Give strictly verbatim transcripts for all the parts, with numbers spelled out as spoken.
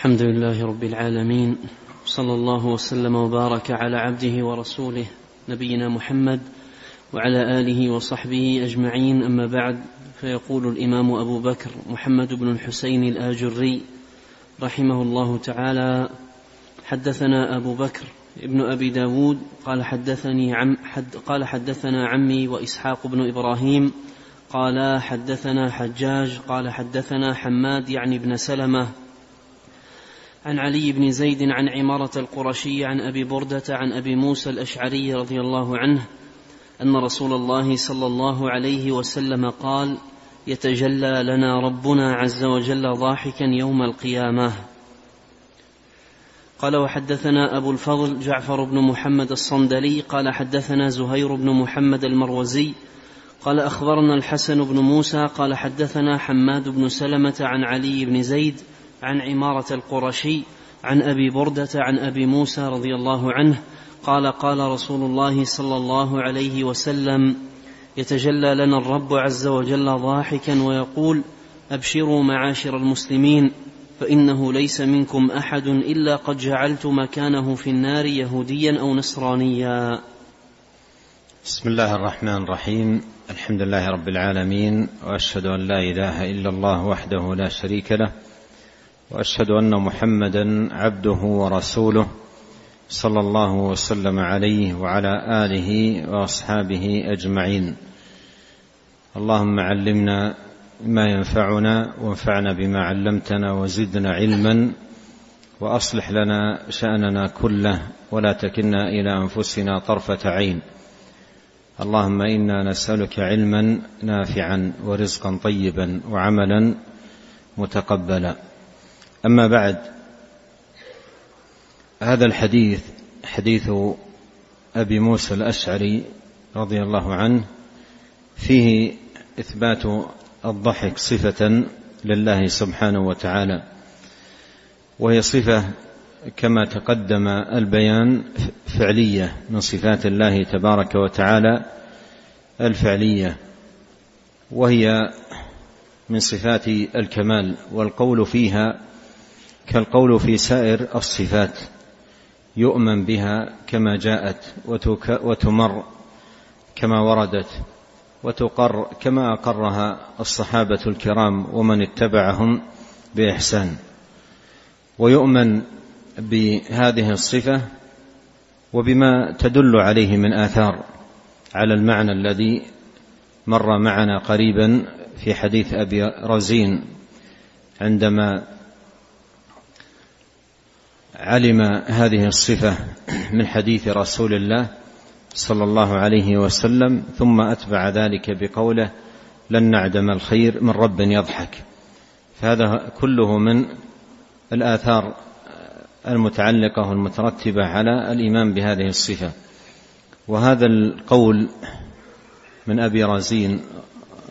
الحمد لله رب العالمين، صلى الله وسلم وبارك على عبده ورسوله نبينا محمد وعلى آله وصحبه أجمعين، أما بعد، فيقول الإمام أبو بكر محمد بن الحسين الآجري رحمه الله تعالى: حدثنا أبو بكر ابن أبي داود قال حدثني عم حد قال حدثنا عمي وإسحاق ابن إبراهيم قال حدثنا حجاج قال حدثنا حماد يعني بن سلمة عن علي بن زيد عن عمارة القرشي عن أبي بردة عن أبي موسى الأشعري رضي الله عنه أن رسول الله صلى الله عليه وسلم قال: يتجلى لنا ربنا عز وجل ضاحكا يوم القيامة. قال: وحدثنا أبو الفضل جعفر بن محمد الصندلي قال حدثنا زهير بن محمد المروزي قال أخبرنا الحسن بن موسى قال حدثنا حماد بن سلمة عن علي بن زيد عن عمارة القرشي عن أبي بردة عن أبي موسى رضي الله عنه قال: قال رسول الله صلى الله عليه وسلم: يتجلى لنا الرب عز وجل ضاحكا ويقول: أبشروا معاشر المسلمين، فإنه ليس منكم أحد إلا قد جعلت مكانه في النار يهوديا أو نصرانيا. بسم الله الرحمن الرحيم، الحمد لله رب العالمين، وأشهد أن لا إله إلا الله وحده لا شريك له، وأشهد أن محمدا عبده ورسوله، صلى الله وسلم عليه وعلى آله وأصحابه أجمعين. اللهم علمنا ما ينفعنا، وانفعنا بما علمتنا، وزدنا علما، وأصلح لنا شأننا كله، ولا تكلنا إلى أنفسنا طرفة عين. اللهم إنا نسألك علما نافعا، ورزقا طيبا، وعملا متقبلا. أما بعد، هذا الحديث حديث أبي موسى الأشعري رضي الله عنه فيه إثبات الضحك صفة لله سبحانه وتعالى، وهي صفة كما تقدم البيان فعلية من صفات الله تبارك وتعالى الفعلية، وهي من صفات الكمال، والقول فيها كالقول في سائر الصفات، يؤمن بها كما جاءت، وتمر كما وردت، وتقر كما أقرها الصحابة الكرام ومن اتبعهم بإحسان. ويؤمن بهذه الصفة وبما تدل عليه من آثار على المعنى الذي مر معنا قريبا في حديث أبي رزين، عندما علم هذه الصفة من حديث رسول الله صلى الله عليه وسلم، ثم أتبع ذلك بقوله: لن نعدم الخير من رب يضحك. فهذا كله من الآثار المتعلقة والمترتبة على الإيمان بهذه الصفة. وهذا القول من أبي رزين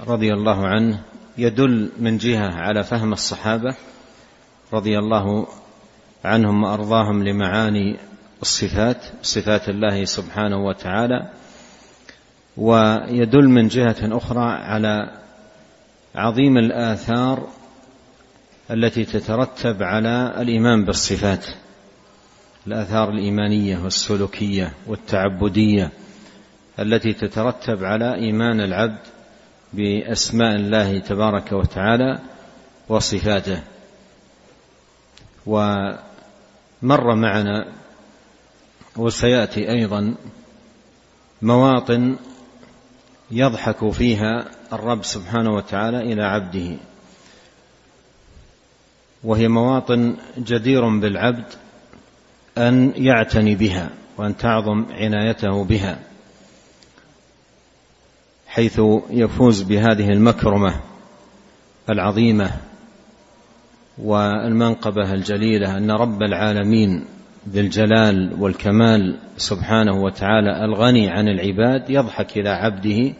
رضي الله عنه يدل من جهة على فهم الصحابة رضي الله عنهم وأرضاهم لمعاني الصفات صفات الله سبحانه وتعالى، ويدل من جهة أخرى على عظيم الآثار التي تترتب على الإيمان بالصفات، الآثار الإيمانية والسلوكية والتعبدية التي تترتب على إيمان العبد بأسماء الله تبارك وتعالى وصفاته. ومر معنا وسيأتي أيضا مواطن يضحك فيها الرب سبحانه وتعالى إلى عبده، وهي مواطن جدير بالعبد أن يعتني بها وأن تعظم عنايته بها، حيث يفوز بهذه المكرمة العظيمة والمنقبة الجليلة أن رب العالمين ذي الجلال والكمال سبحانه وتعالى الغني عن العباد يضحك إلى عبده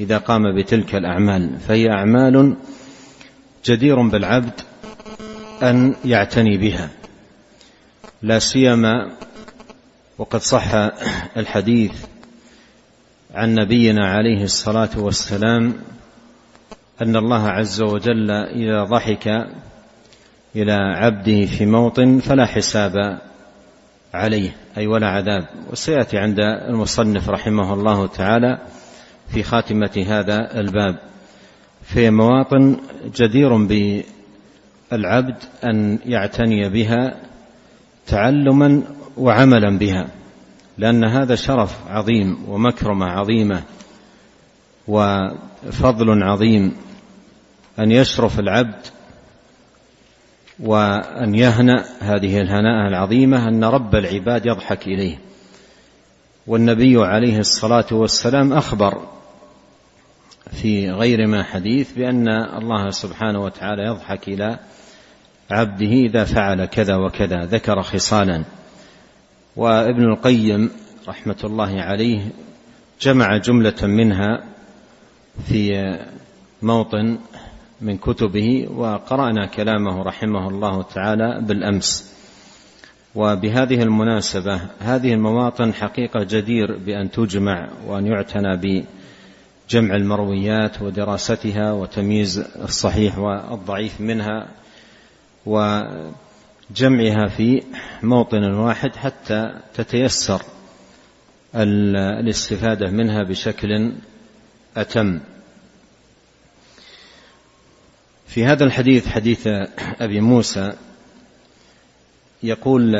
إذا قام بتلك الأعمال. فهي أعمال جدير بالعبد أن يعتني بها، لا سيما وقد صح الحديث عن نبينا عليه الصلاة والسلام أن الله عز وجل إذا ضحك إلى عبده في موطن فلا حساب عليه أي ولا عذاب. وسيأتي عند المصنف رحمه الله تعالى في خاتمة هذا الباب. في مواطن جدير بالعبد أن يعتني بها تعلما وعملا بها، لأن هذا شرف عظيم ومكرمة عظيمة وفضل عظيم أن يشرف العبد وأن يهنأ هذه الهناء العظيمة أن رب العباد يضحك إليه. والنبي عليه الصلاة والسلام أخبر في غير ما حديث بأن الله سبحانه وتعالى يضحك إلى عبده إذا فعل كذا وكذا، ذكر خصالا. وابن القيم رحمة الله عليه جمع جملة منها في موطن من كتبه، وقرأنا كلامه رحمه الله تعالى بالأمس. وبهذه المناسبة هذه المواطن حقيقة جدير بأن تجمع وأن يعتنى بجمع المرويات ودراستها وتمييز الصحيح والضعيف منها وجمعها في موطن واحد حتى تتيسر الاستفادة منها بشكل أتم. في هذا الحديث حديث أبي موسى يقول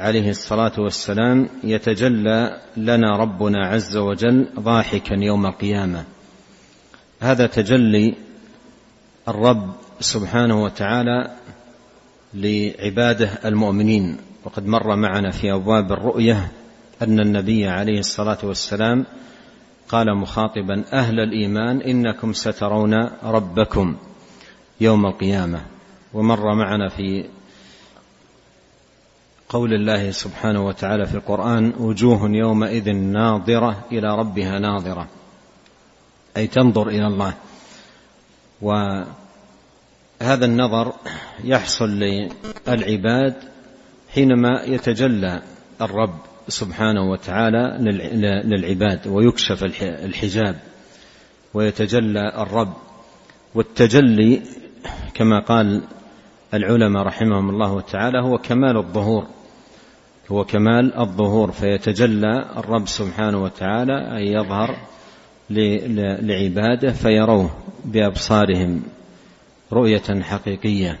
عليه الصلاة والسلام: يتجلى لنا ربنا عز وجل ضاحكا يوم القيامة. هذا تجلي الرب سبحانه وتعالى لعباده المؤمنين. وقد مر معنا في أبواب الرؤية أن النبي عليه الصلاة والسلام قال مخاطبا أهل الإيمان: إنكم سترون ربكم يوم القيامة. ومر معنا في قول الله سبحانه وتعالى في القرآن: وجوه يومئذ ناظرة إلى ربها ناظرة، أي تنظر إلى الله. وهذا النظر يحصل للعباد حينما يتجلى الرب سبحانه وتعالى للعباد ويكشف الحجاب ويتجلى الرب. والتجلي كما قال العلماء رحمهم الله تعالى هو كمال الظهور، هو كمال الظهور فيتجلى الرب سبحانه وتعالى أي يظهر لعباده فيروه بأبصارهم رؤية حقيقية.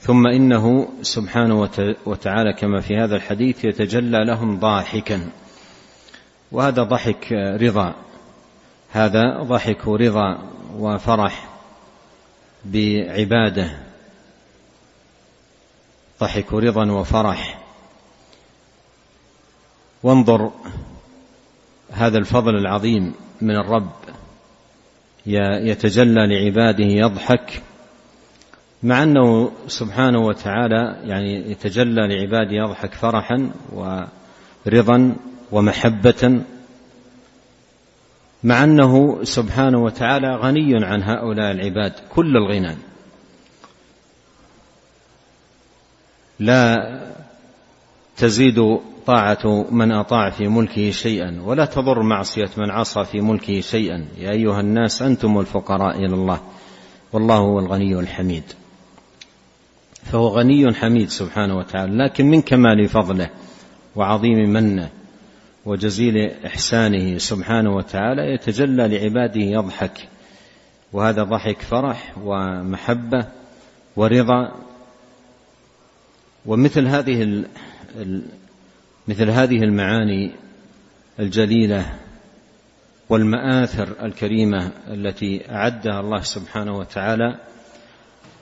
ثم إنه سبحانه وتعالى كما في هذا الحديث يتجلى لهم ضاحكا، وهذا ضحك رضا، هذا ضحك رضا وفرح بعباده، ضحك رضا وفرح. وانظر هذا الفضل العظيم من الرب يتجلى لعباده يضحك، مع أنه سبحانه وتعالى يعني يتجلى لعباده يضحك فرحا ورضا ومحبة، مع أنه سبحانه وتعالى غني عن هؤلاء العباد كل الغنى، لا تزيد طاعة من أطاع في ملكه شيئا ولا تضر معصية من عصى في ملكه شيئا. يا أيها الناس أنتم الفقراء إلى الله والله هو الغني الحميد. فهو غني حميد سبحانه وتعالى، لكن من كمال فضله وعظيم منه وجزيل إحسانه سبحانه وتعالى يتجلى لعباده يضحك، وهذا ضحك فرح ومحبة ورضا. ومثل هذه مثل هذه المعاني الجليلة والمآثر الكريمة التي أعدها الله سبحانه وتعالى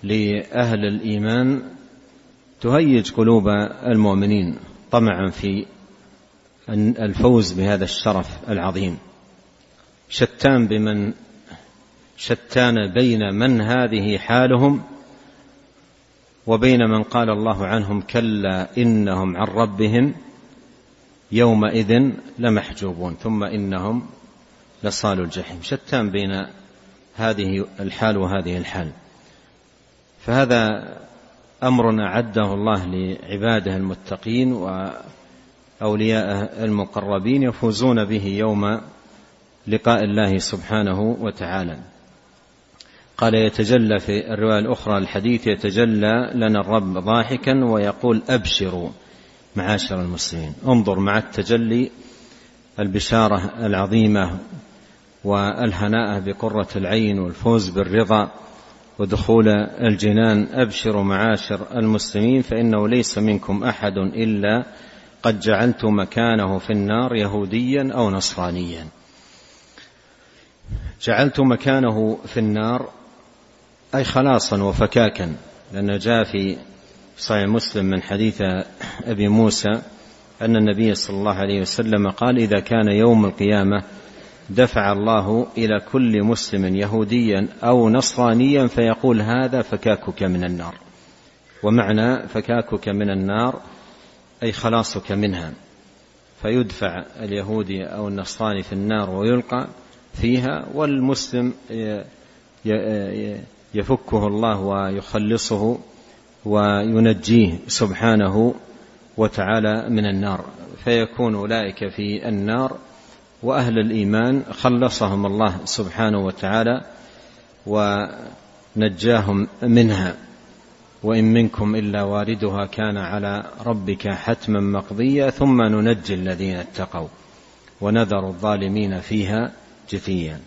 لأهل الإيمان تهيج قلوب المؤمنين طمعا في الفوز بهذا الشرف العظيم. شتان بمن شتان بين من هذه حالهم وبين من قال الله عنهم: كلا إنهم عن ربهم يومئذ لمحجوبون ثم إنهم لصالوا الجحيم. شتان بين هذه الحال وهذه الحال. فهذا أمر أعده الله لعباده المتقين وأولياء المقربين يفوزون به يوم لقاء الله سبحانه وتعالى. قال يتجلى في الرواية الأخرى الحديث يتجلى لنا الرب ضاحكا ويقول أبشروا معاشر المسلمين. انظر مع التجلي البشارة العظيمة والهناء بقرة العين والفوز بالرضا ودخول الجنان، أبشروا معاشر المسلمين فإنه ليس منكم أحد إلا قد جعلت مكانه في النار يهوديا أو نصرانيا، جعلت مكانه في النار أي خلاصا وفكاكا، لأنه جاء في صحيح مسلم من حديث أبي موسى أن النبي صلى الله عليه وسلم قال إذا كان يوم القيامة دفع الله إلى كل مسلم يهوديا أو نصرانيا فيقول هذا فكاكك من النار. ومعنى فكاكك من النار أي خلاصك منها، فيدفع اليهودي أو النصراني في النار ويلقى فيها، والمسلم يفكه الله ويخلصه وينجيه سبحانه وتعالى من النار، فيكون أولئك في النار. وأهل الإيمان خلصهم الله سبحانه وتعالى ونجاهم منها، وإن منكم إلا واردها كان على ربك حتما مقضيا ثم ننجي الذين اتقوا ونذر الظالمين فيها جثيا.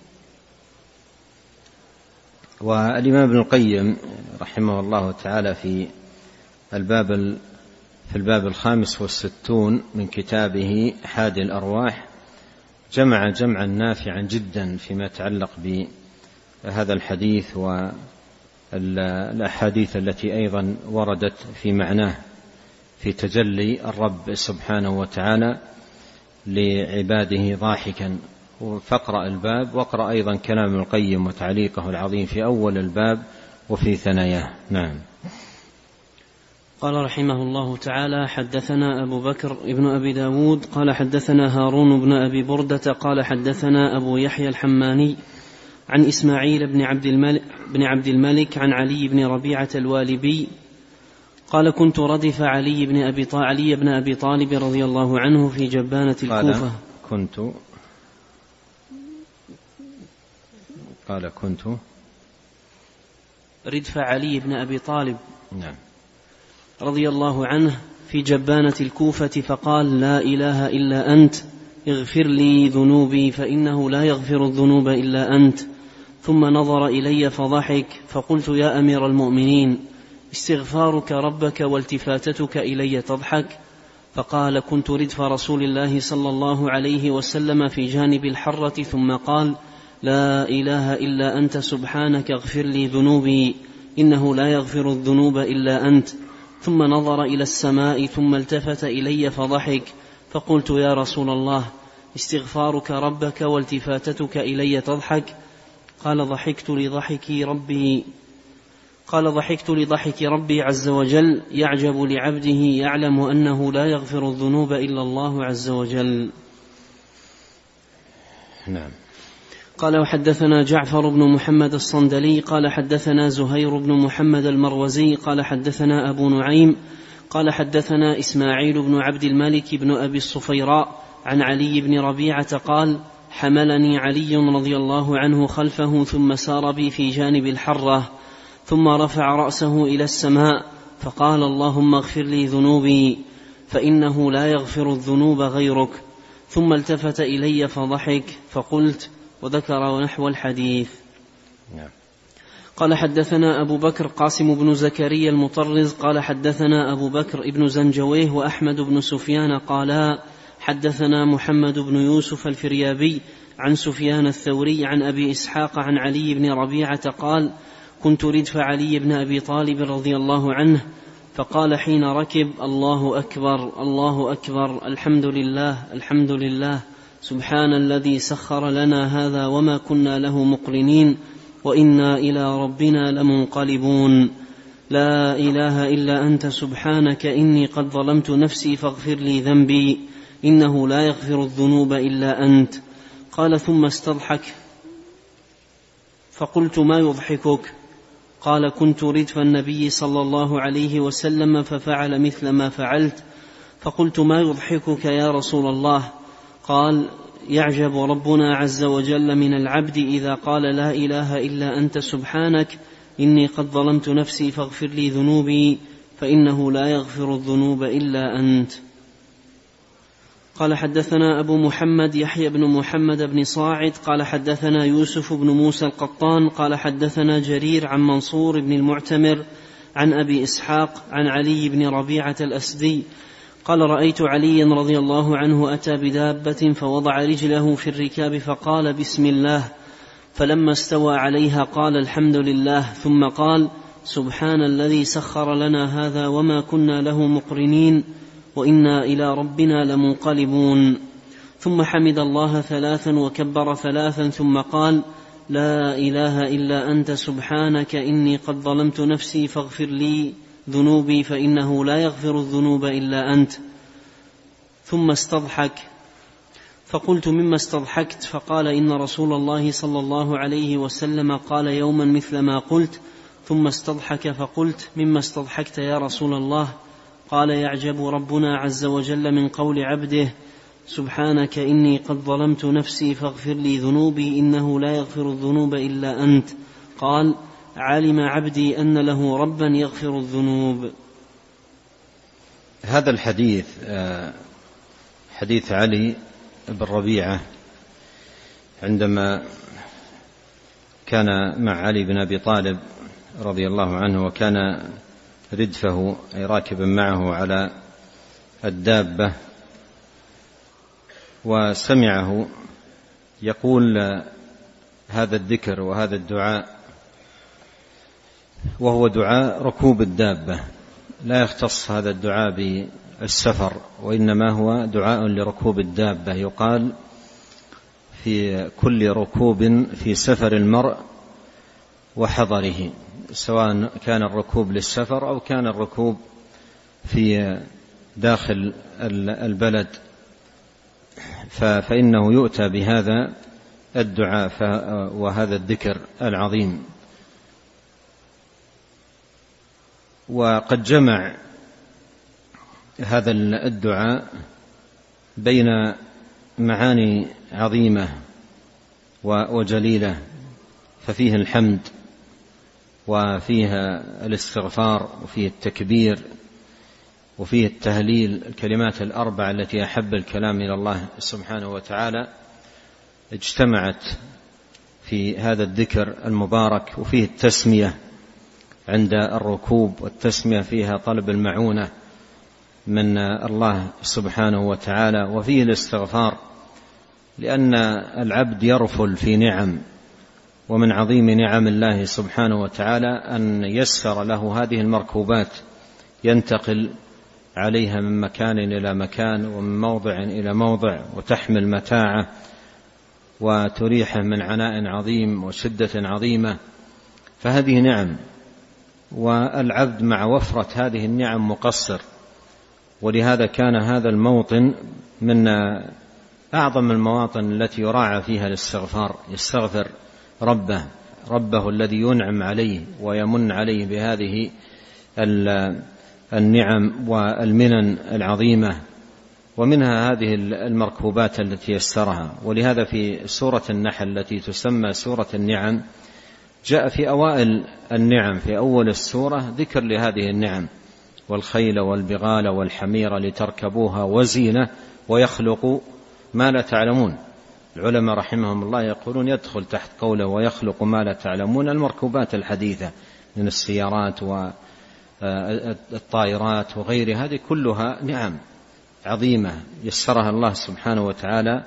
والإمام ابن القيم رحمه الله تعالى في الباب في الباب الخامس والستون من كتابه حادي الأرواح جمع جمعا نافعا جدا فيما يتعلق بهذا الحديث والأحاديث التي أيضا وردت في معناه في تجلي الرب سبحانه وتعالى لعباده ضاحكا. فاقرأ الباب واقرأ أيضا كلام القيم وتعليقه العظيم في أول الباب وفي ثناياه. نعم. قال رحمه الله تعالى حدثنا أبو بكر ابن أبي داود قال حدثنا هارون بن أبي بردة قال حدثنا أبو يحيى الحماني عن إسماعيل بن عبد الملك, بن عبد الملك عن علي بن ربيعة الوالبي قال كنت ردف علي بن أبي, علي بن أبي طالب رضي الله عنه في جبانة الكوفة. كنت قال كنت ردف علي بن أبي طالب نعم رضي الله عنه في جبانة الكوفة فقال لا إله إلا أنت اغفر لي ذنوبي فإنه لا يغفر الذنوب إلا أنت، ثم نظر إلي فضحك فقلت يا أمير المؤمنين استغفارك ربك والتفاتتك إلي تضحك، فقال كنت ردف رسول الله صلى الله عليه وسلم في جانب الحرة ثم قال لا إله إلا أنت سبحانك اغفر لي ذنوبي إنه لا يغفر الذنوب إلا أنت، ثم نظر إلى السماء ثم التفت إلي فضحك فقلت يا رسول الله استغفارك ربك والتفاتتك إلي تضحك، قال ضحكت لضحكي ربي قال ضحكت لضحك ربي عز وجل يعجب لعبده يعلم أنه لا يغفر الذنوب إلا الله عز وجل. نعم. قال وحدثنا جعفر بن محمد الصندلي قال حدثنا زهير بن محمد المروزي قال حدثنا أبو نعيم قال حدثنا إسماعيل بن عبد الملك بن أبي الصفيراء عن علي بن ربيعة قال حملني علي رضي الله عنه خلفه ثم سار بي في جانب الحرة ثم رفع رأسه إلى السماء فقال اللهم اغفر لي ذنوبي فإنه لا يغفر الذنوب غيرك، ثم التفت إلي فضحك فقلت، وذكر ونحو الحديث. نعم. قال حدثنا أبو بكر قاسم بن زكريا المطرز قال حدثنا أبو بكر ابن زنجويه وأحمد بن سفيان قالا حدثنا محمد بن يوسف الفريابي عن سفيان الثوري عن أبي إسحاق عن علي بن ربيعة قال كنت ردف علي بن أبي طالب رضي الله عنه فقال حين ركب الله أكبر الله أكبر الحمد لله الحمد لله سبحان الذي سخر لنا هذا وما كنا له مقرنين وإنا إلى ربنا لمنقلبون لا إله إلا أنت سبحانك إني قد ظلمت نفسي فاغفر لي ذنبي إنه لا يغفر الذنوب إلا أنت، قال ثم استضحك فقلت ما يضحكك؟ قال كنت ردف النبي صلى الله عليه وسلم ففعل مثل ما فعلت، فقلت ما يضحكك يا رسول الله؟ قال يعجب ربنا عز وجل من العبد إذا قال لا إله إلا أنت سبحانك إني قد ظلمت نفسي فاغفر لي ذنوبي فإنه لا يغفر الذنوب إلا أنت. قال حدثنا أبو محمد يحيى بن محمد بن صاعد قال حدثنا يوسف بن موسى القطان قال حدثنا جرير عن منصور بن المعتمر عن أبي إسحاق عن علي بن ربيعة الأسدي قال رأيت علي رضي الله عنه أتى بدابة فوضع رجله في الركاب فقال بسم الله، فلما استوى عليها قال الحمد لله، ثم قال سبحان الذي سخر لنا هذا وما كنا له مقرنين وإنا إلى ربنا لمنقلبون، ثم حمد الله ثلاثا وكبر ثلاثا ثم قال لا إله إلا أنت سبحانك إني قد ظلمت نفسي فاغفر لي ذنوبي فإنه لا يغفر الذنوب إلا أنت، ثم استضحك فقلت مما استضحكت؟ فقال إن رسول الله صلى الله عليه وسلم قال يوما مثل ما قلت، ثم استضحك فقلت مما استضحكت يا رسول الله؟ قال يعجب ربنا عز وجل من قول عبده سبحانك إني قد ظلمت نفسي فاغفر لي ذنوبي إنه لا يغفر الذنوب إلا أنت. قال علم عبدي أن له ربا يغفر الذنوب. هذا الحديث حديث علي بن ربيعة عندما كان مع علي بن أبي طالب رضي الله عنه وكان ردفه أي راكبا معه على الدابة، وسمعه يقول هذا الذكر وهذا الدعاء، وهو دعاء ركوب الدابة، لا يختص هذا الدعاء بالسفر وإنما هو دعاء لركوب الدابة، يقال في كل ركوب في سفر المرء وحضره، سواء كان الركوب للسفر أو كان الركوب في داخل البلد، فإنه يؤتى بهذا الدعاء وهذا الذكر العظيم. وقد جمع هذا الدعاء بين معاني عظيمة وجليلة، ففيه الحمد وفيها الاستغفار وفيه التكبير وفيه التهليل، الكلمات الأربع التي أحب الكلام إلى الله سبحانه وتعالى اجتمعت في هذا الذكر المبارك، وفيه التسمية عند الركوب، والتسمية فيها طلب المعونة من الله سبحانه وتعالى، وفيه الاستغفار لأن العبد يرفل في نعم، ومن عظيم نعم الله سبحانه وتعالى أن يسر له هذه المركوبات ينتقل عليها من مكان إلى مكان ومن موضع إلى موضع، وتحمل متاعه وتريحه من عناء عظيم وشدة عظيمة، فهذه نعم، والعبد مع وفرة هذه النعم مقصر، ولهذا كان هذا الموطن من أعظم المواطن التي يراعى فيها الاستغفار، يستغفر ربه ربه الذي ينعم عليه ويمن عليه بهذه النعم والمنن العظيمة، ومنها هذه المركوبات التي يسرها. ولهذا في سورة النحل التي تسمى سورة النعم جاء في أوائل النعم في أول السورة ذكر لهذه النعم، والخيل والبغال والحمير لتركبوها وزينة ويخلق ما لا تعلمون. العلماء رحمهم الله يقولون يدخل تحت قوله ويخلق ما لا تعلمون المركوبات الحديثة من السيارات والطائرات وغيرها، هذه كلها نعم عظيمة يسرها الله سبحانه وتعالى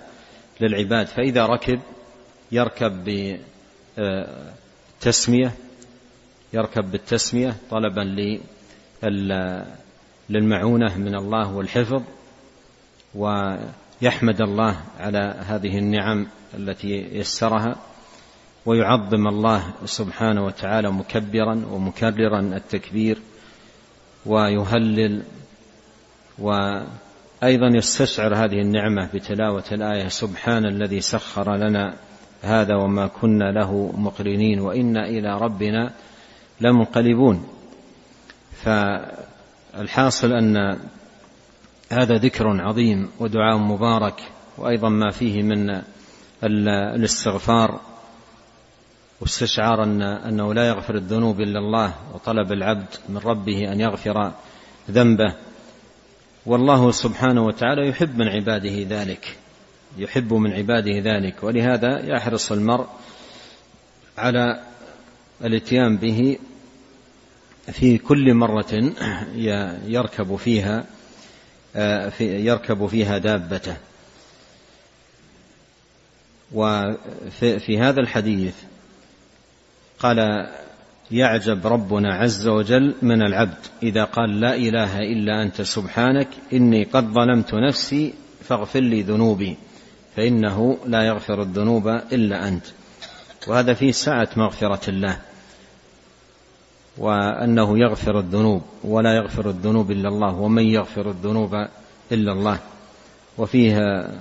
للعباد، فإذا ركب يركب بالتسمية يركب بالتسمية طلبا للمعونة من الله والحفظ، و يحمد الله على هذه النعم التي يسرها، ويعظم الله سبحانه وتعالى مكبرا ومكررا التكبير، ويهلل، وأيضا يستشعر هذه النعمة بتلاوة الآية سبحان الذي سخر لنا هذا وما كنا له مقرنين وإنا إلى ربنا لمنقلبون. فالحاصل أن هذا ذكر عظيم ودعاء مبارك وأيضا ما فيه من الاستغفار واستشعار أن أنه لا يغفر الذنوب إلا الله، وطلب العبد من ربه أن يغفر ذنبه. والله سبحانه وتعالى يحب من عباده ذلك، يحب من عباده ذلك، ولهذا يحرص المرء على الاتيان به في كل مرة يركب فيها يركب فيها دابته. وفي هذا الحديث قال: يعجب ربنا عز وجل من العبد إذا قال لا إله إلا أنت سبحانك إني قد ظلمت نفسي فاغفر لي ذنوبي فإنه لا يغفر الذنوب إلا أنت. وهذا فيه سعة مغفرة الله، وأنه يغفر الذنوب ولا يغفر الذنوب إلا الله، ومن يغفر الذنوب إلا الله. وفيها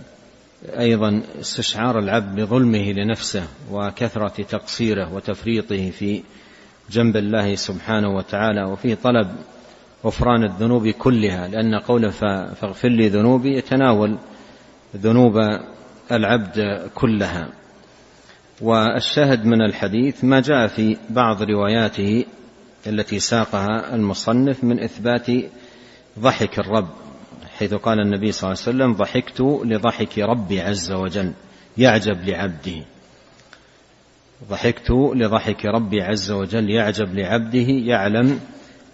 أيضا استشعار العبد بظلمه لنفسه وكثرة تقصيره وتفريطه في جنب الله سبحانه وتعالى. وفيه طلب غفران الذنوب كلها، لأن قوله فاغفر لي ذنوبي يتناول ذنوب العبد كلها. والشاهد من الحديث ما جاء في بعض رواياته التي ساقها المصنف من إثبات ضحك الرب، حيث قال النبي صلى الله عليه وسلم: ضحكت لضحك ربي عز وجل يعجب لعبده، ضحكت لضحك ربي عز وجل يعجب لعبده يعلم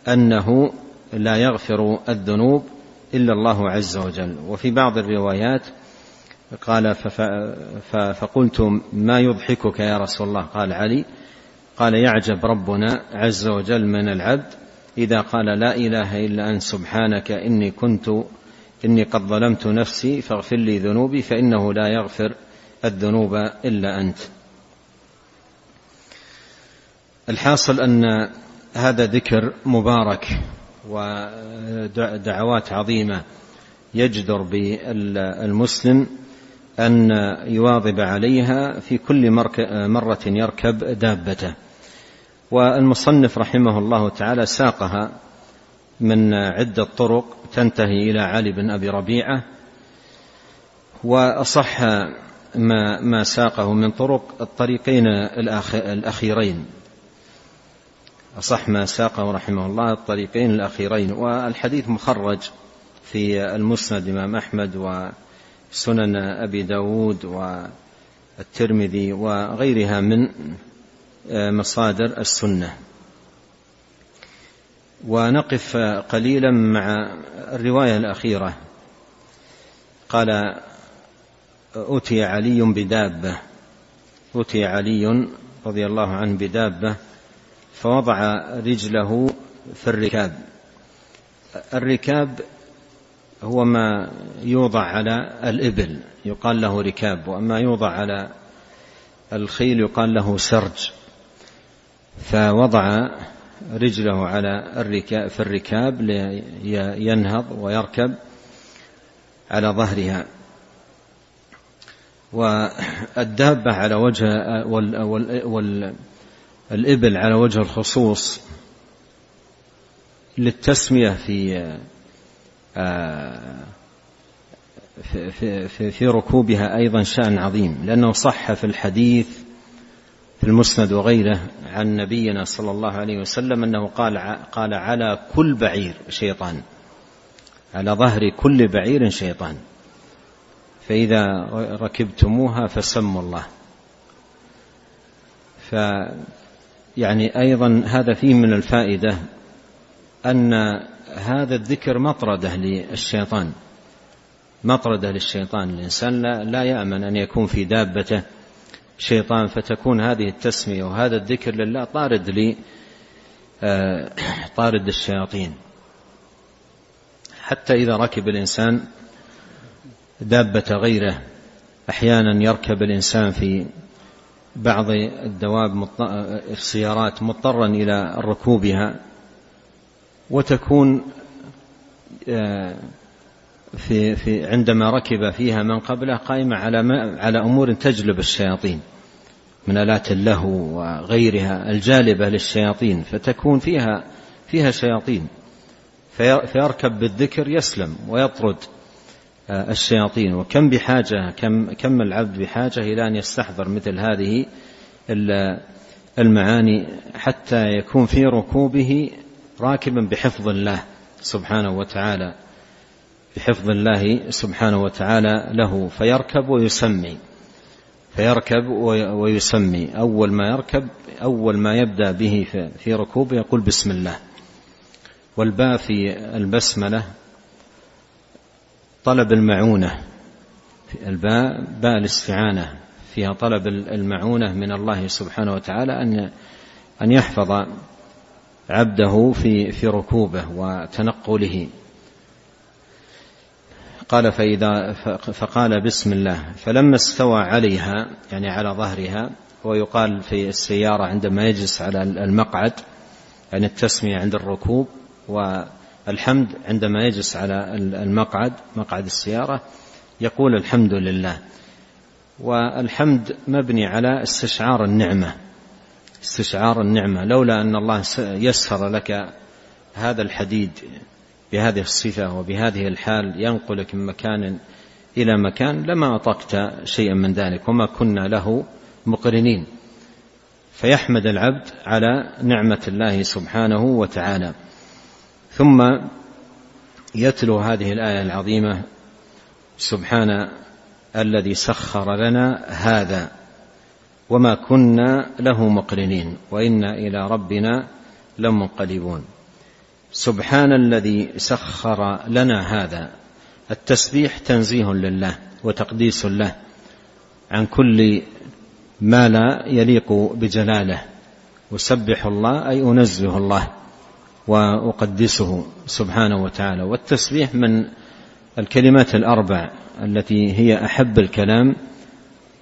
أنه لا يغفر الذنوب إلا الله عز وجل. وفي بعض الروايات قال: فقلت ما يضحكك يا رسول الله؟ قال علي، قال: يعجب ربنا عز وجل من العبد إذا قال لا إله إلا أنت سبحانك إني كنت إني قد ظلمت نفسي فاغفر لي ذنوبي فإنه لا يغفر الذنوب إلا أنت. الحاصل أن هذا ذكر مبارك ودعوات عظيمة يجدر بالمسلم أن يواظب عليها في كل مرة يركب دابته. والمصنف رحمه الله تعالى ساقها من عدة طرق تنتهي إلى علي بن أبي ربيعة، وأصح ما, ما ساقه من طرق الطريقين الأخيرين، أصح ما ساقه رحمه الله الطريقين الأخيرين. والحديث مخرج في المسند إمام أحمد وسنن أبي داود والترمذي وغيرها من مصادر السنة. ونقف قليلا مع الرواية الأخيرة. قال: أتي علي بدابة، أتي علي رضي الله عنه بدابة فوضع رجله في الركاب. الركاب هو ما يوضع على الإبل يقال له ركاب، وما يوضع على الخيل يقال له سرج. فوضع رجله على الركاب في الركاب لينهض ويركب على ظهرها. والدابة على وجه وال وال وال الإبل على وجه الخصوص للتسمية في في, في, في ركوبها أيضا شأن عظيم، لأنه صح في الحديث في المسند وغيره عن نبينا صلى الله عليه وسلم أنه قال قال على كل بعير شيطان، على ظهر كل بعير شيطان، فإذا ركبتموها فسموا الله. ف يعني أيضا هذا فيه من الفائدة أن هذا الذكر مطردة للشيطان، مطردة للشيطان. الإنسان لا يأمن أن يكون في دابته شيطان، فتكون هذه التسمية وهذا الذكر لله طارد لي طارد الشياطين. حتى إذا ركب الإنسان دابة غيره، أحيانا يركب الإنسان في بعض الدواب السيارات مضطرا إلى ركوبها، وتكون في في عندما ركب فيها من قبله قائمة على على أمور تجلب الشياطين من آلات اللهو وغيرها الجالبة للشياطين، فتكون فيها فيها شياطين، فيركب بالذكر يسلم ويطرد الشياطين. وكم بحاجة كم, كم العبد بحاجة إلى أن يستحضر مثل هذه المعاني حتى يكون في ركوبه راكبا بحفظ الله سبحانه وتعالى بحفظ الله سبحانه وتعالى له، فيركب ويسمي فيركب ويسمي أول ما يركب أول ما يبدأ به في ركوبه يقول بسم الله. والباء في البسملة طلب المعونة، الباء باء الاستعانة فيها طلب المعونة من الله سبحانه وتعالى أن أن يحفظ عبده في في ركوبه وتنقله. قال فإذا فقال بسم الله فلما استوى عليها يعني على ظهرها، ويقال في السيارة عندما يجلس على المقعد يعني التسمية عند الركوب والحمد عندما يجلس على المقعد مقعد السيارة يقول الحمد لله. والحمد مبني على استشعار النعمة استشعار النعمة، لولا أن الله يسر لك هذا الحديد بهذه الصفة وبهذه الحال ينقلك من مكان إلى مكان لما أطقت شيئا من ذلك وما كنا له مقرنين. فيحمد العبد على نعمة الله سبحانه وتعالى، ثم يتلو هذه الآية العظيمة: سبحان الذي سخر لنا هذا وما كنا له مقرنين وإنا إلى ربنا لمنقلبون. سبحان الذي سخر لنا هذا، التسبيح تنزيه لله وتقديس له عن كل ما لا يليق بجلاله، وسبح الله أي أنزه الله وأقدسه سبحانه وتعالى. والتسبيح من الكلمات الأربع التي هي أحب الكلام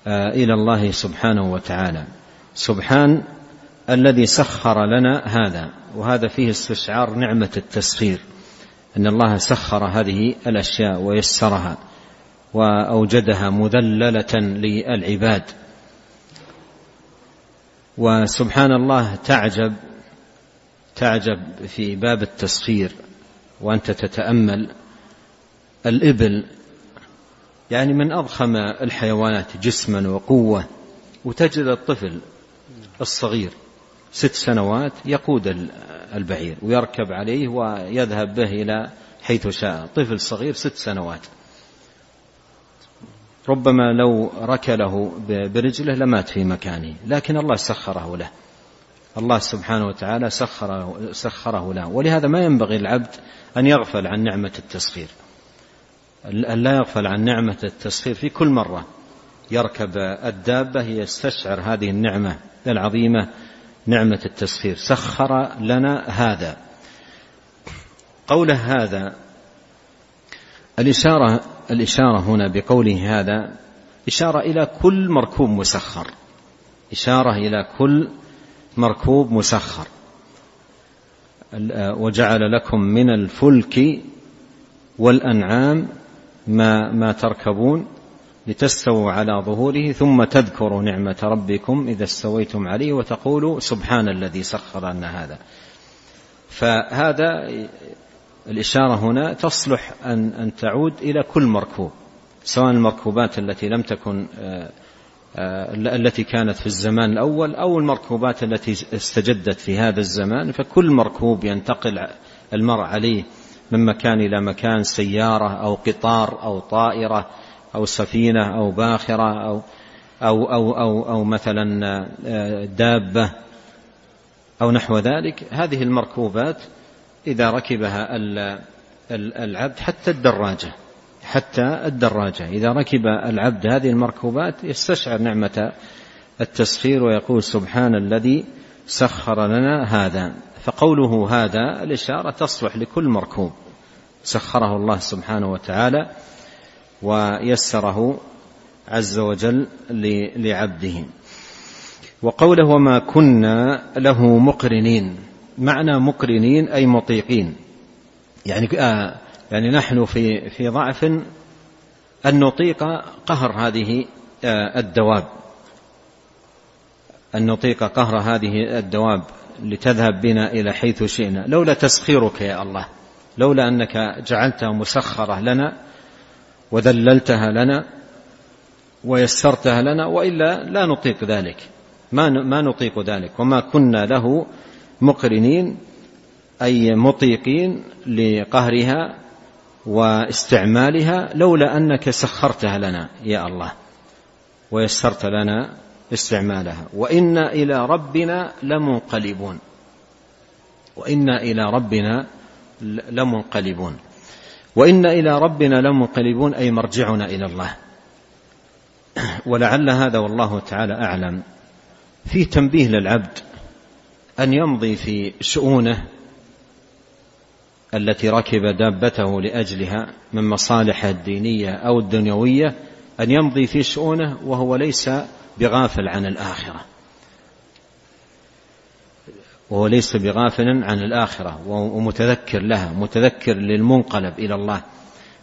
إلى الله سبحانه وتعالى. سبحان الذي سخر لنا هذا، وهذا فيه استشعار نعمة التسخير، أن الله سخر هذه الأشياء ويسرها وأوجدها مذللة للعباد. وسبحان الله تعجب تعجب في باب التسخير وأنت تتأمل الإبل، يعني من أضخم الحيوانات جسما وقوة، وتجد الطفل الصغير ست سنوات يقود البعير ويركب عليه ويذهب به إلى حيث شاء. طفل صغير ست سنوات ربما لو ركله برجله لمات في مكانه، لكن الله سخره له، الله سبحانه وتعالى سخره, سخره له. ولهذا ما ينبغي العبد أن يغفل عن نعمة التسخير، أن لا يغفل عن نعمة التسخير. في كل مرة يركب الدابة يستشعر هذه النعمة العظيمة، نعمة التسخير. سخر لنا هذا، قوله هذا الإشارة الإشارة هنا بقوله هذا إشارة إلى كل مركوب مسخر، إشارة إلى كل مركوب مسخر. وجعل لكم من الفلك والأنعام ما ما تركبون لتستووا على ظهوره ثم تذكروا نعمة ربكم إذا استويتم عليه وتقولوا سبحان الذي سخر لنا هذا. فهذا الإشارة هنا تصلح أن, أن تعود إلى كل مركوب، سواء المركوبات التي لم تكن التي كانت في الزمان الأول أو المركوبات التي استجدت في هذا الزمان. فكل مركوب ينتقل المرء عليه من مكان إلى مكان، سيارة أو قطار أو طائرة أو سفينة أو باخرة أو أو أو أو, أو مثلا دابة أو نحو ذلك. هذه المركوبات إذا ركبها العبد، حتى الدراجة حتى الدراجة إذا ركب العبد هذه المركوبات يستشعر نعمة التسخير ويقول سبحان الذي سخر لنا هذا. فقوله هذا الإشارة تصلح لكل مركوب سخره الله سبحانه وتعالى ويسره عز وجل لعبده. وقوله وما كنا له مقرنين، معنى مقرنين أي مطيقين، يعني آه يعني نحن في في ضعف أن نطيق قهر هذه آه الدواب، أن نطيق قهر هذه الدواب لتذهب بنا إلى حيث شئنا، لولا تسخيرك يا الله، لولا أنك جعلتها مسخرة لنا وذللتها لنا ويسرتها لنا، وإلا لا نطيق ذلك، ما نطيق ذلك، وما كنا له مقرنين أي مطيقين لقهرها واستعمالها لولا أنك سخرتها لنا يا الله ويسرت لنا استعمالها. وإنا إلى ربنا لمنقلبون، وإنا إلى ربنا لمنقلبون، وإنا إلى ربنا لمنقلبون أي مرجعنا إلى الله. ولعل هذا والله تعالى أعلم في تنبيه للعبد أن يمضي في شؤونه التي ركب دابته لأجلها من مصالحه الدينية أو الدنيوية، أن يمضي في شؤونه وهو ليس بغافل عن الآخرة، وهو ليس بغافل عن الآخرة ومتذكر لها، متذكر للمنقلب إلى الله.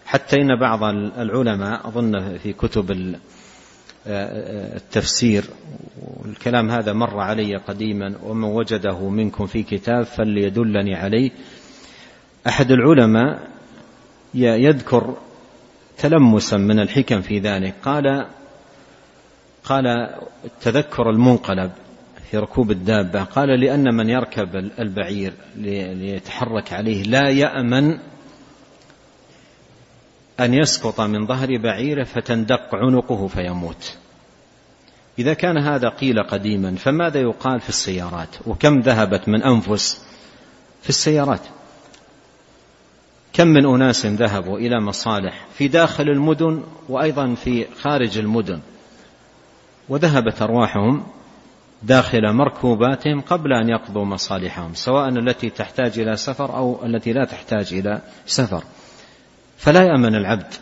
حتى إن بعض العلماء أظن في كتب التفسير، والكلام هذا مر علي قديما، ومن وجده منكم في كتاب فليدلني عليه، أحد العلماء يذكر تلمسا من الحكم في ذلك، قال قال تذكر المنقلب في ركوب الدابة، قال لأن من يركب البعير ليتحرك عليه لا يأمن أن يسقط من ظهر بعيره فتندق عنقه فيموت. إذا كان هذا قيل قديما فماذا يقال في السيارات؟ وكم ذهبت من أنفس في السيارات؟ كم من أناس ذهبوا إلى مصالح في داخل المدن وأيضا في خارج المدن، وذهبت أرواحهم داخل مركوباتهم قبل أن يقضوا مصالحهم، سواء التي تحتاج إلى سفر أو التي لا تحتاج إلى سفر. فلا يأمن العبد،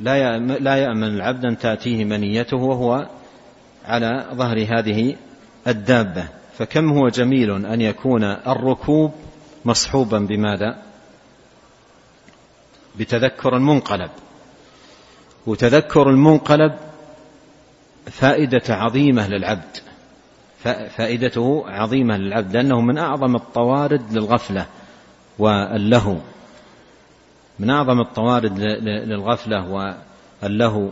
لا يأمن العبد أن تأتيه منيته وهو على ظهر هذه الدابة. فكم هو جميل أن يكون الركوب مصحوبا بماذا؟ بتذكر المنقلب. وتذكر المنقلب فائدة عظيمة للعبد، فائدته عظيمة للعبد، لأنه من أعظم الطوارد للغفلة واللهو، من أعظم الطوارد للغفلة واللهو،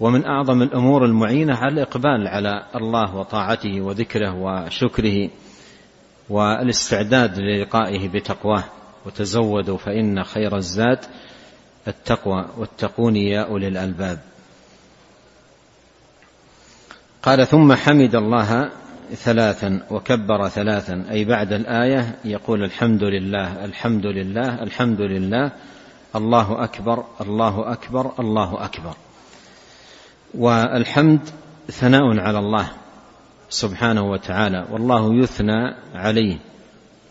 ومن أعظم الأمور المعينة على الإقبال على الله وطاعته وذكره وشكره والاستعداد للقائه بتقواه. وتزودوا فإن خير الزاد التقوى واتقوني يا أولي الألباب. قال ثم حمد الله ثلاثا وكبر ثلاثا، أي بعد الآية يقول الحمد لله الحمد لله الحمد لله، الله أكبر الله أكبر الله أكبر. والحمد ثناء على الله سبحانه وتعالى، والله يثنى عليه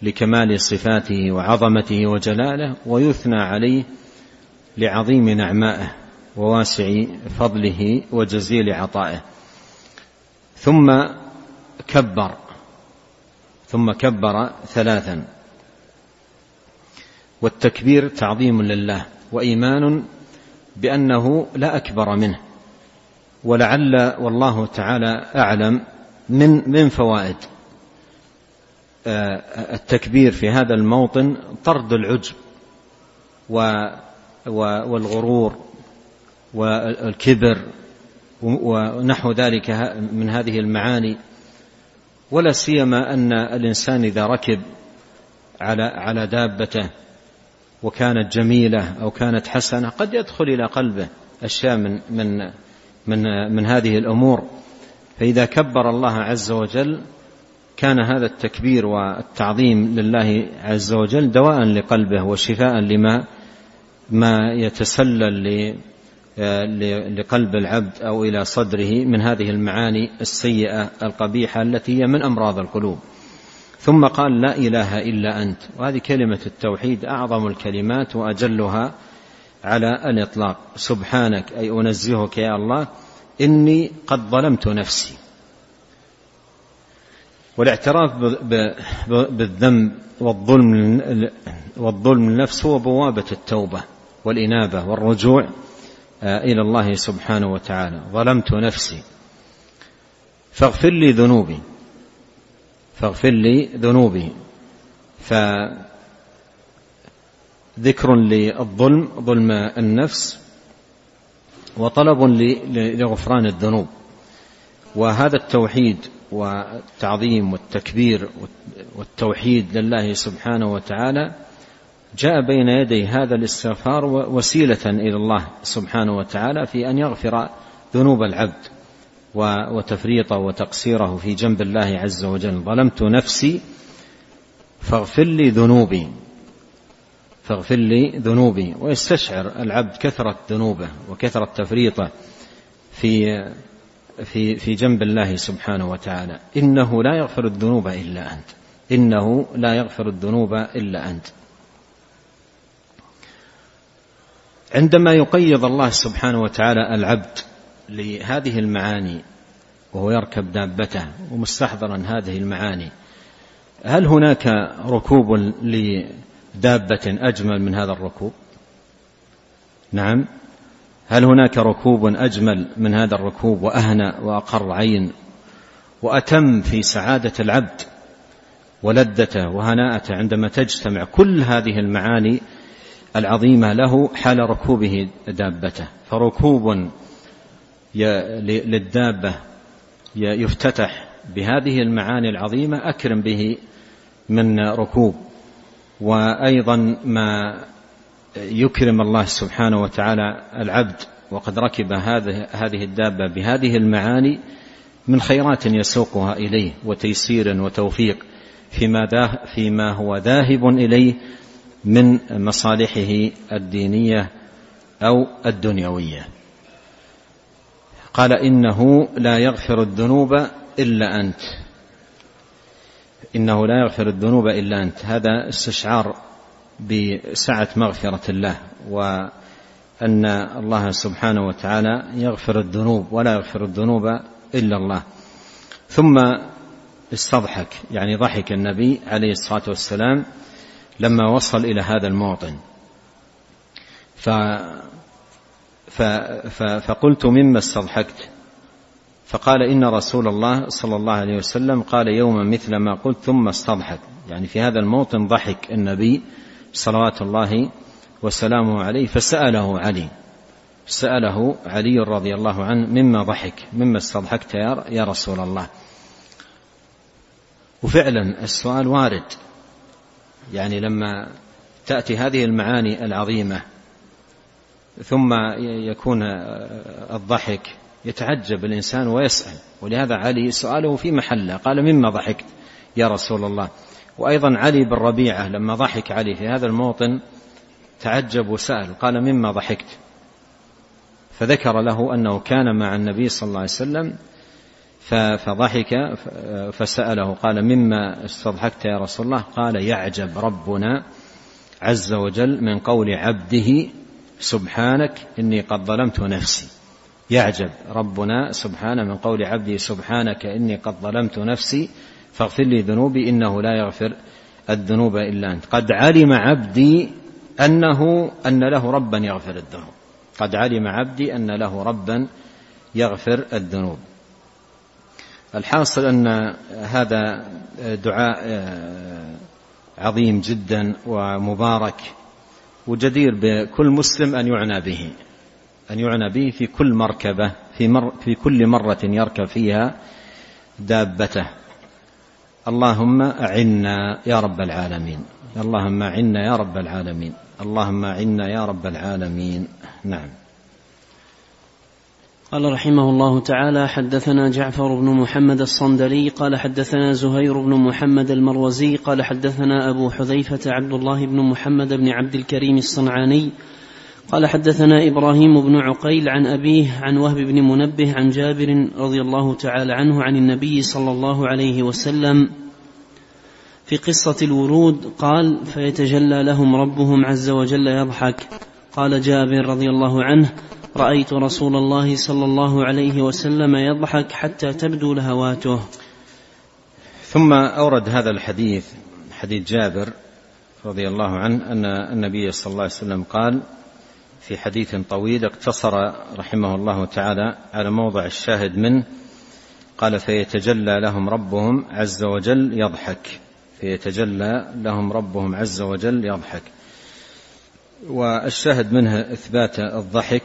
لكمال صفاته وعظمته وجلاله، ويثنى عليه لعظيم نعمائه وواسع فضله وجزيل عطائه. ثم كبر، ثم كبر ثلاثا، والتكبير تعظيم لله وإيمان بأنه لا أكبر منه. ولعل والله تعالى أعلم من من فوائد التكبير في هذا الموطن طرد العجب والغرور والكبر ونحو ذلك من هذه المعاني، ولا سيما أن الإنسان إذا ركب على على دابته وكانت جميلة أو كانت حسنة قد يدخل إلى قلبه أشياء من من من من هذه الأمور، فإذا كبر الله عز وجل كان هذا التكبير والتعظيم لله عز وجل دواء لقلبه وشفاء لما ما يتسلل لقلب العبد أو إلى صدره من هذه المعاني السيئة القبيحة التي هي من أمراض القلوب. ثم قال لا إله إلا أنت، وهذه كلمة التوحيد أعظم الكلمات وأجلها على الإطلاق. سبحانك أي أنزهك يا الله إني قد ظلمت نفسي. والاعتراف بالذنب والظلم والظلم للنفس هو بوابة التوبة والإنابة والرجوع إلى الله سبحانه وتعالى. ظلمت نفسي فاغفر لي ذنوبي، فاغفر لي ذنوبي، فذكر للظلم ظلم النفس، وطلب لغفران الذنوب. وهذا التوحيد والتعظيم والتكبير والتوحيد لله سبحانه وتعالى جاء بين يدي هذا الاستغفار وسيلة إلى الله سبحانه وتعالى في أن يغفر ذنوب العبد وتفريطه وتقصيره في جنب الله عز وجل. ظلمت نفسي فاغفر لي ذنوبي فاغفر لي ذنوبي ويستشعر العبد كثرة ذنوبه وكثرة تفريطه في في في جنب الله سبحانه وتعالى. إنه لا يغفر الذنوب إلا أنت إنه لا يغفر الذنوب إلا أنت. عندما يقيض الله سبحانه وتعالى العبد لهذه المعاني وهو يركب دابته ومستحضرا هذه المعاني، هل هناك ركوب لدابة أجمل من هذا الركوب؟ نعم. هل هناك ركوب أجمل من هذا الركوب وأهنى وأقر عين وأتم في سعادة العبد ولذته وهناءته عندما تجتمع كل هذه المعاني العظيمة له حال ركوبه دابته؟ فركوب للدابة يفتتح بهذه المعاني العظيمة أكرم به من ركوب. وأيضا ما يكرم الله سبحانه وتعالى العبد وقد ركب هذه الدابة بهذه المعاني من خيرات يسوقها إليه وتيسير وتوفيق فيما هو ذاهب إليه من مصالحه الدينية أو الدنيوية. قال إنه لا يغفر الذنوب إلا أنت إنه لا يغفر الذنوب إلا أنت. هذا استشعار بسعة مغفرة الله وأن الله سبحانه وتعالى يغفر الذنوب ولا يغفر الذنوب إلا الله. ثم استضحك، يعني ضحك النبي عليه الصلاة والسلام لما وصل إلى هذا الموطن. ف... ف... ف... فقلت مما استضحكت؟ فقال إن رسول الله صلى الله عليه وسلم قال يوما مثل ما قلت ثم استضحك. يعني في هذا الموطن ضحك النبي صلوات الله وسلامه عليه. فسأله علي سأله علي رضي الله عنه مما ضحك مما استضحكت يا رسول الله. وفعلا السؤال وارد، يعني لما تأتي هذه المعاني العظيمة ثم يكون الضحك يتعجب الإنسان ويسأل. ولهذا علي سؤاله في محله، قال مما ضحكت يا رسول الله. وأيضا علي بن ربيعة لما ضحك علي في هذا الموطن تعجب وسأل قال مما ضحكت، فذكر له أنه كان مع النبي صلى الله عليه وسلم فضحك فسأله قال مما استضحكت يا رسول الله؟ قال يعجب ربنا عز وجل من قول عبده سبحانك إني قد ظلمت نفسي. يعجب ربنا سبحانه من قول عبده سبحانك إني قد ظلمت نفسي فاغفر لي ذنوبي إنه لا يغفر الذنوب إلا أنت. قد علم عبدي أنه أن له ربا يغفر الذنوب قد علم عبدي أن له ربا يغفر الذنوب. الحاصل أن هذا دعاء عظيم جدا ومبارك وجدير بكل مسلم أن يعنى به أن يعنى به في كل مركبة في, مر في كل مرة يركب فيها دابته. اللهم أعنا يا رب العالمين اللهم أعنا يا رب العالمين اللهم أعنا يا رب العالمين. نعم. قال رحمه الله تعالى: حدثنا جعفر بن محمد الصندلي قال حدثنا زهير بن محمد المروزي قال حدثنا أبو حذيفة عبد الله بن محمد بن عبد الكريم الصنعاني قال حدثنا إبراهيم بن عقيل عن أبيه عن وهب بن منبه عن جابر رضي الله تعالى عنه عن النبي صلى الله عليه وسلم في قصة الورود قال: فيتجلى لهم ربهم عز وجل يضحك. قال جابر رضي الله عنه: رأيت رسول الله صلى الله عليه وسلم يضحك حتى تبدو لهواته. ثم أورد هذا الحديث حديث جابر رضي الله عنه أن النبي صلى الله عليه وسلم قال في حديث طويل اقتصر رحمه الله تعالى على موضع الشاهد منه. قال: فيتجلى لهم ربهم عز وجل يضحك فيتجلى لهم ربهم عز وجل يضحك. والشاهد منها إثبات الضحك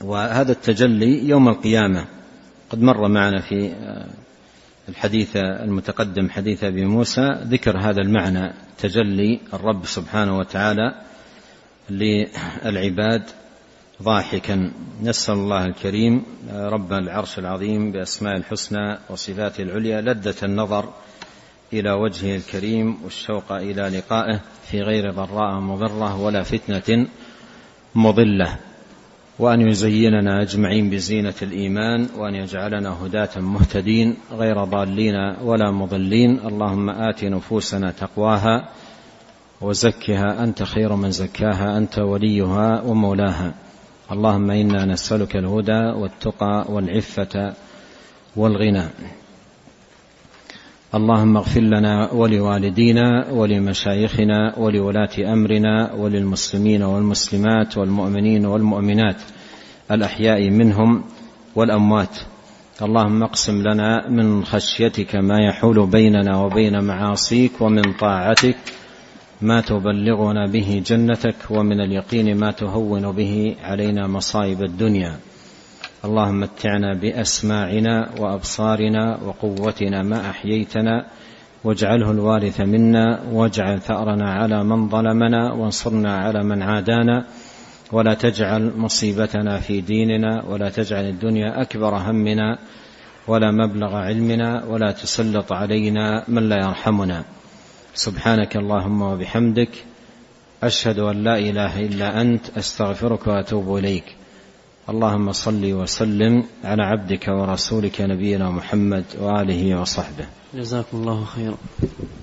وهذا التجلي يوم القيامة قد مر معنا في الحديث المتقدم حديث أبي موسى ذكر هذا المعنى، تجلي الرب سبحانه وتعالى للعباد ضاحكا. نسأل الله الكريم رب العرش العظيم بأسماء الحسنى وصفاته العليا لذة النظر إلى وجهه الكريم والشوق إلى لقائه في غير ضراء مضرة ولا فتنة مضلة، وأن يزيننا أجمعين بزينة الإيمان، وأن يجعلنا هداة مهتدين غير ضالين ولا مضلين. اللهم آت نفوسنا تقواها وزكها أنت خير من زكاها، أنت وليها ومولاها. اللهم إنا نسألك الهدى والتقى والعفة والغنى. اللهم اغفر لنا ولوالدينا ولمشايخنا ولولاة أمرنا وللمسلمين والمسلمات والمؤمنين والمؤمنات الأحياء منهم والأموات. اللهم اقسم لنا من خشيتك ما يحول بيننا وبين معاصيك، ومن طاعتك ما تبلغنا به جنتك، ومن اليقين ما تهون به علينا مصائب الدنيا. اللهم متعنا بأسماعنا وأبصارنا وقوتنا ما أحييتنا، واجعله الوارث منا، واجعل ثأرنا على من ظلمنا، وانصرنا على من عادانا، ولا تجعل مصيبتنا في ديننا، ولا تجعل الدنيا أكبر همنا ولا مبلغ علمنا، ولا تسلط علينا من لا يرحمنا. سبحانك اللهم وبحمدك، أشهد أن لا إله إلا أنت، أستغفرك وأتوب إليك. اللهم صل وسلم على عبدك ورسولك نبينا محمد وآله وصحبه. جزاكم الله خيرا.